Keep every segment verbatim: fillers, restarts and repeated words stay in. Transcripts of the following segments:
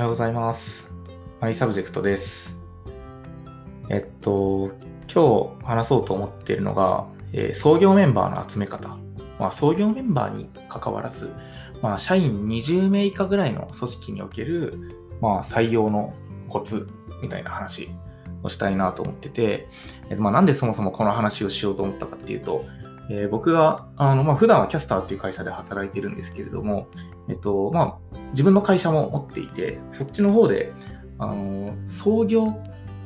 おはようございます。マイサブジェクトです。えっと、今日話そうと思っているのが、えー、創業メンバーの集め方。まあ、創業メンバーに関わらず、まあ、社員にじゅうめい以下ぐらいの組織における、まあ、採用のコツみたいな話をしたいなと思ってて、えーまあ、なんでそもそもこの話をしようと思ったかっていうと、えー、僕があの、まあ、普段はキャスターっていう会社で働いてるんですけれども、えっとまあ、自分の会社も持っていて、そっちの方であの創業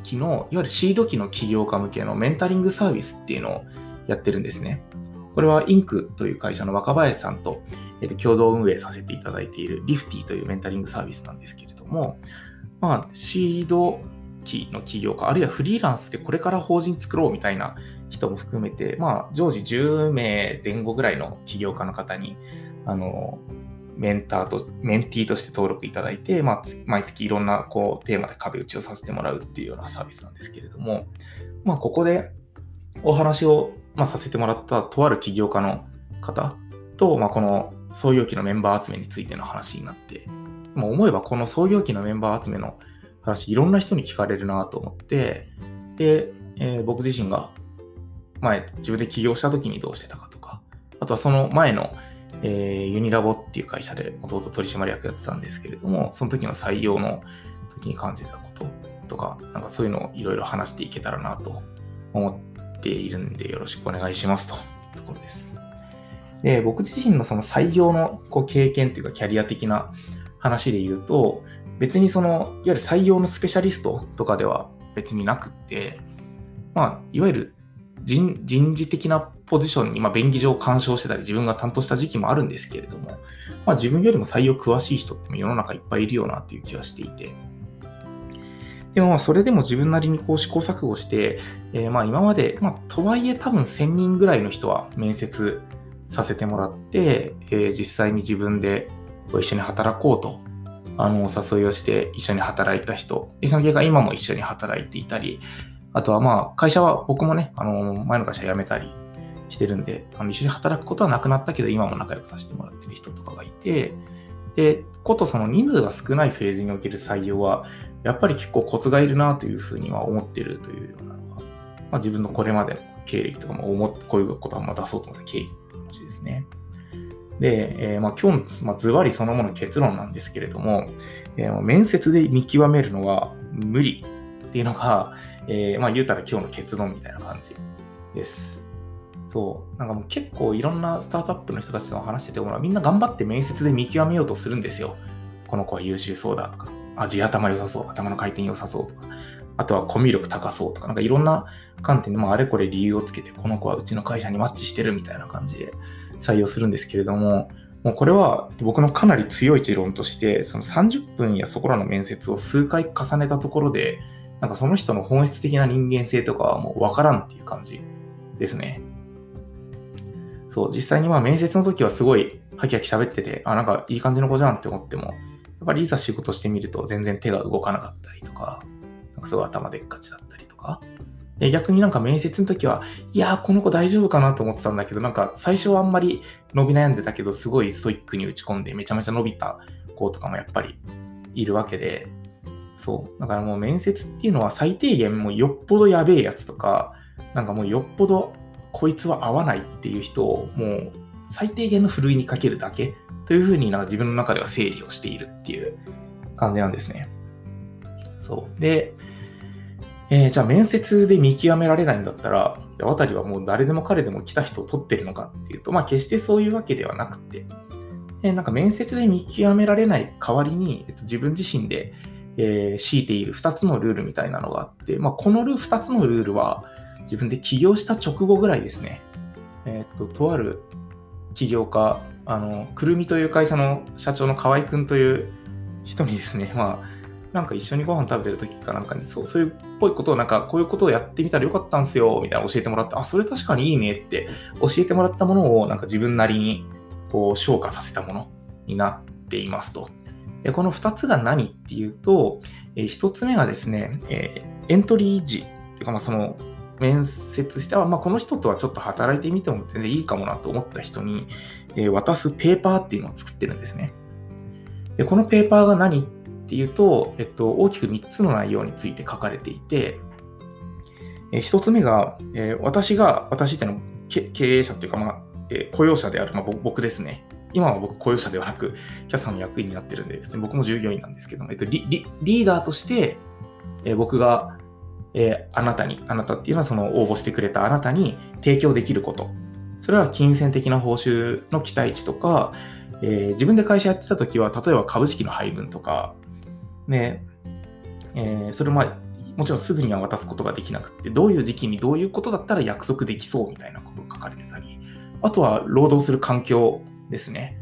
期のいわゆるシード期の起業家向けのメンタリングサービスっていうのをやってるんですね。これはインクという会社の若林さんと、えっと、共同運営させていただいているリフティというメンタリングサービスなんですけれども、まあ、シード期の起業家、あるいはフリーランスでこれから法人作ろうみたいな人も含めて、まあ、常時じゅうめいぜん後ぐらいの起業家の方にあのメンターとメンティーとして登録いただいて、まあ、毎月いろんなこうテーマで壁打ちをさせてもらうっていうようなサービスなんですけれども、まあ、ここでお話を、まあ、させてもらったとある起業家の方と、まあ、この創業期のメンバー集めについての話になって、まあ、思えばこの創業期のメンバー集めの話いろんな人に聞かれるなと思って、で、えー、僕自身が前自分で起業した時にどうしてたかとか、あとはその前のえー、ユニラボっていう会社で元々取締役やってたんですけれども、その時の採用の時に感じたこととか、なんかそういうのをいろいろ話していけたらなと思っているんで、よろしくお願いしますというところです。で、僕自身のその採用のこう経験というかキャリア的な話で言うと、別にそのいわゆる採用のスペシャリストとかでは別になくって、まあいわゆる人, 人事的なポジションに、まあ、便宜上干渉してたり自分が担当した時期もあるんですけれども、まあ、自分よりも採用詳しい人って世の中いっぱいいるよなという気はしていて、でもまあそれでも自分なりにこう試行錯誤して、えー、まあ今まで、まあ、とはいえ多分せんにんぐらいの人は面接させてもらって、えー、実際に自分で一緒に働こうとあのお誘いをして一緒に働いた人、その結果今も一緒に働いていたり、あとはまあ会社は僕もね、あの前の会社辞めたりしてるんで、あの一緒に働くことはなくなったけど今も仲良くさせてもらってる人とかがいて、でことその人数が少ないフェーズにおける採用はやっぱり結構コツがいるなというふうには思ってるというようなのが、まあ、自分のこれまでの経歴とかも思ってこういうことはまあ出そうと思った経緯の話ですね。で、えー、まあ今日のズバリそのもの結論なんですけれども、えー、面接で見極めるのは無理っていうのが、えー、まあ言うたら今日の結論みたいな感じです。そう、なんかもう結構いろんなスタートアップの人たちと話してても、みんな頑張って面接で見極めようとするんですよ。この子は優秀そうだとか、あ、地頭良さそう、頭の回転良さそうとか、あとはコミュ力高そうとか、なんかいろんな観点で、まあ、あれこれ理由をつけて、この子はうちの会社にマッチしてるみたいな感じで採用するんですけれども、もうこれは僕のかなり強い持論として、そのさんじゅっぷんやそこらの面接を数回重ねたところで、なんかその人の本質的な人間性とかはもう分からんっていう感じですね。そう、実際にまあ面接の時はすごいハキハキ喋ってて、あ、なんかいい感じの子じゃんって思っても、やっぱりいざ仕事してみると全然手が動かなかったりとか、なんかすごい頭でっかちだったりとか。で、逆になんか面接の時は、いやーこの子大丈夫かなと思ってたんだけど、なんか最初はあんまり伸び悩んでたけど、すごいストイックに打ち込んでめちゃめちゃ伸びた子とかもやっぱりいるわけで、そうだからもう面接っていうのは最低限もうよっぽどやべえやつとか、なんかもうよっぽどこいつは合わないっていう人をもう最低限のふるいにかけるだけというふうになんか自分の中では整理をしているっていう感じなんですね。そうで、えー、じゃあ面接で見極められないんだったら渡りはもう誰でも彼でも来た人を取ってるのかっていうと、まあ決してそういうわけではなくて、えー、なんか面接で見極められない代わりに、えっと、自分自身でえー、強いているふたつのルールみたいなのがあって、まあ、このルールふたつのルールは自分で起業した直後ぐらいですね、えー、っととある起業家、あのくるみという会社の社長の河合くんという人にですね、まあ、なんか一緒にご飯食べてる時かなんかに、そう、そういうっぽいことをなんかこういうことをやってみたらよかったんですよみたいな教えてもらって、あ、それ確かにいいねって教えてもらったものをなんか自分なりにこう昇華させたものになっていますと。このふたつが何っていうと、ひとつめがですね、エントリー時というか、まあその面接して、まあ、この人とはちょっと働いてみても全然いいかもなと思った人に渡すペーパーっていうのを作ってるんですね。でこのペーパーが何っっていうと、えっと、大きくみっつの内容について書かれていて、えひとつめが、えー、私が私っての経営者というか、まあえー、雇用者である、まあ、僕ですね。今は僕雇用者ではなくキャスターの役員になってるんで、普通に僕も従業員なんですけども、えっと、リ, リ, リーダーとして、えー、僕が、えー、あなたにあなたっていうのはその応募してくれたあなたに提供できること、それは金銭的な報酬の期待値とか、えー、自分で会社やってた時は例えば株式の配分とかね、えー、それまあもちろんすぐには渡すことができなくって、どういう時期にどういうことだったら約束できそうみたいなことが書かれてたり、あとは労働する環境ですね。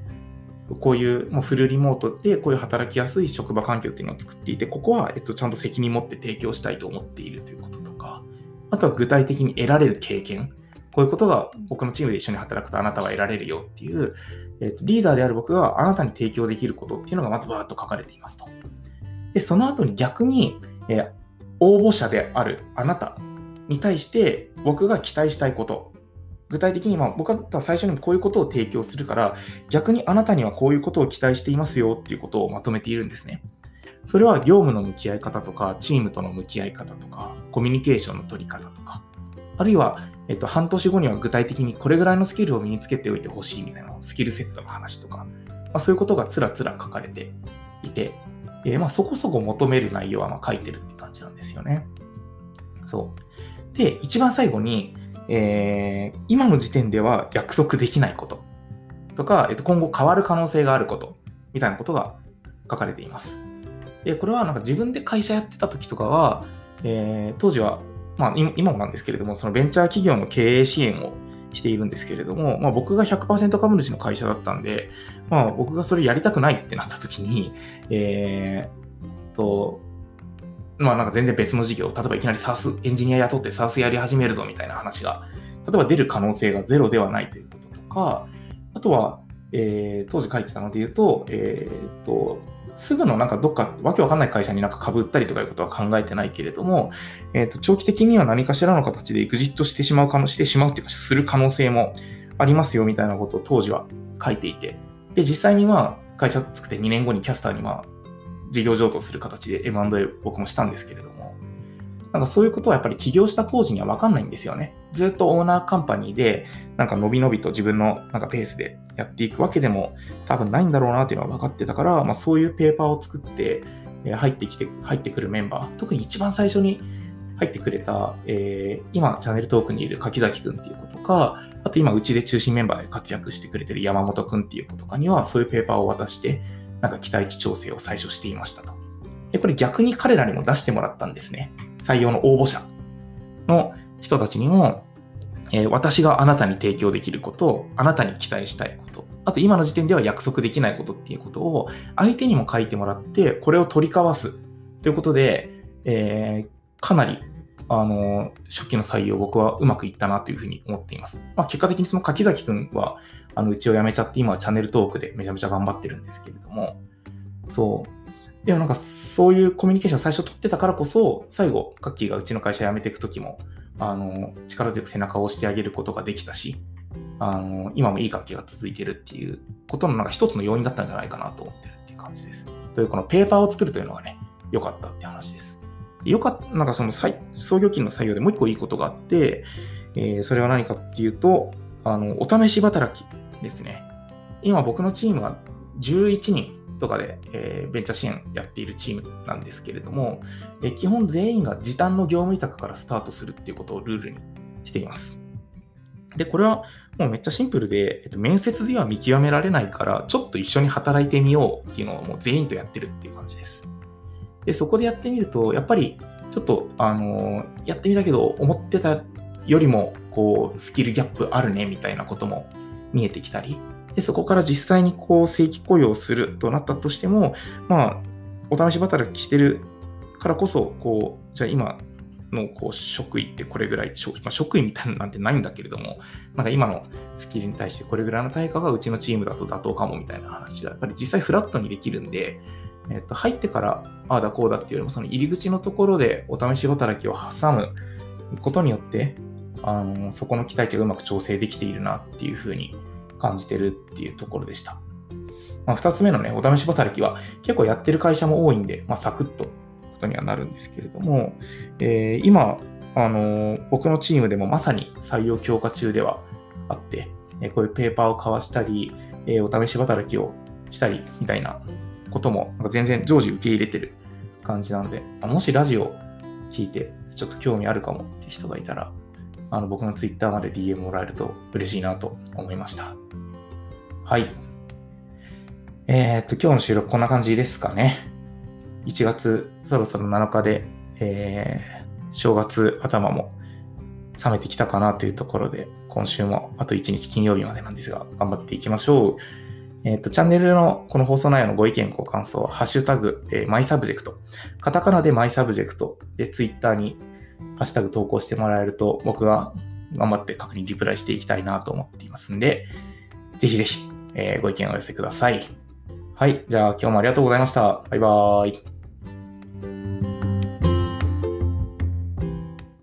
こういう、もうフルリモートでこういう働きやすい職場環境っていうのを作っていて、ここはえっとちゃんと責任持って提供したいと思っているということとか、あとは具体的に得られる経験、こういうことが僕のチームで一緒に働くとあなたは得られるよっていう、えっと、リーダーである僕があなたに提供できることっていうのがまずバーッと書かれていますと。で、その後に逆に、えー応募者であるあなたに対して僕が期待したいこと、具体的にまあ僕は最初にこういうことを提供するから、逆にあなたにはこういうことを期待していますよっていうことをまとめているんですね。それは業務の向き合い方とか、チームとの向き合い方とか、コミュニケーションの取り方とか、あるいはえっと半年後には具体的にこれぐらいのスキルを身につけておいてほしいみたいなスキルセットの話とか、まあ、そういうことがつらつら書かれていて、えー、まあそこそこ求める内容はまあ書いてるって感じなんですよね。そう。で、一番最後に、えー、今の時点では約束できないこととか、えっと、今後変わる可能性があることみたいなことが書かれています。で、これはなんか自分で会社やってた時とかは、えー、当時は、まあ今もなんですけれども、そのベンチャー企業の経営支援をしているんですけれども、まあ、僕が ひゃくパーセント 株主の会社だったんで、まあ、僕がそれやりたくないってなった時に、えー、とまあなんか全然別の事業、例えばいきなり SaaS エンジニア雇って SaaS やり始めるぞみたいな話が例えば出る可能性がゼロではないということとか、あとは、えー、当時書いてたので言うと、えー、とすぐのなんかどっかわけわかんない会社になんか株売ったりとかいうことは考えてないけれども、えー、と長期的には何かしらの形でエグジットしてしまうかもしてしまうっていうかする可能性もありますよみたいなことを当時は書いていて、で実際にまあ会社作ってにねんごにキャスターにまあ事業譲渡する形で エムアンドエー 僕もしたんですけれども、なんかそういうことはやっぱり起業した当時には分かんないんですよね。ずっとオーナーカンパニーでなんかのびのびと自分のなんかペースでやっていくわけでも多分ないんだろうなっていうのは分かってたから、まあ、そういうペーパーを作って入ってきて入ってくるメンバー、特に一番最初に入ってくれた、えー、今チャンネルトークにいる柿崎くんっていう子とか、あと今うちで中心メンバーで活躍してくれてる山本くんっていう子とかにはそういうペーパーを渡してなんか期待値調整を最初していましたと。でこれ逆に彼らにも出してもらったんですね。採用の応募者の人たちにも、えー、私があなたに提供できること、あなたに期待したいこと、あと今の時点では約束できないことっていうことを相手にも書いてもらって、これを取り交わすということで、えー、かなりあの初期の採用僕はうまくいったなというふうに思っています、まあ、結果的にその柿崎くんはあのうちを辞めちゃって今はチャンネルトークでめちゃめちゃ頑張ってるんですけれども、そうでもなんかそういうコミュニケーションを最初取ってたからこそ、最後カッキーがうちの会社辞めていくときもあの力強く背中を押してあげることができたし、あの今もいい関係が続いてるっていうことのなんか一つの要因だったんじゃないかなと思ってるっていう感じです。というこのペーパーを作るというのがね良かったって話です。良かったなんかその創業期の採用でもう一個いいことがあって、えー、それは何かっていうとあのお試し働きですね。今僕のチームはじゅういちにん。とかで、えー、ベンチャー支援やっているチームなんですけれども、えー、基本全員が時短の業務委託からスタートするっていうことをルールにしています。で、これはもうめっちゃシンプルで、えっと、面接では見極められないからちょっと一緒に働いてみようっていうのをもう全員とやってるっていう感じです。で、そこでやってみるとやっぱりちょっと、あのー、やってみたけど思ってたよりもこうスキルギャップあるねみたいなことも見えてきたり、でそこから実際にこう正規雇用するとなったとしても、まあ、お試し働きしてるからこそこうじゃあ今のこう職位ってこれぐらい、まあ、職位みたいななんてないんだけれども、なんか今のスキルに対してこれぐらいの対価がうちのチームだと妥当かもみたいな話がやっぱり実際フラットにできるんで、えっと、入ってからああだこうだっていうよりもその入り口のところでお試し働きを挟むことによってあのそこの期待値がうまく調整できているなっていうふうに感じてるっていうところでした。まあ、ふたつめのね、お試し働きは結構やってる会社も多いんで、まあ、サクッとことにはなるんですけれども、えー、今、あのー、僕のチームでもまさに採用強化中ではあって、えー、こういうペーパーを交わしたり、えー、お試し働きをしたりみたいなこともなんか全然常時受け入れてる感じなので、もしラジオ聞いてちょっと興味あるかもって人がいたら、あの僕のツイッターまで ディーエム もらえると嬉しいなと思いました。はい。えー、っと、今日の収録こんな感じですかね。いちがつそろそろなのかで、えー、正月頭も冷めてきたかなというところで、今週もあといちにち金曜日までなんですが、頑張っていきましょう。えっと、チャンネルのこの放送内容のご意見、ご感想は、ハッシュタグ、えー、マイサブジェクト。カタカナでマイサブジェクトで、ツイッターにハッシュタグ投稿してもらえると、僕が頑張って確認リプライしていきたいなと思っていますんで、ぜひぜひ、えー、ご意見をお寄せください。はい。じゃあ、今日もありがとうございました。バイバーイ。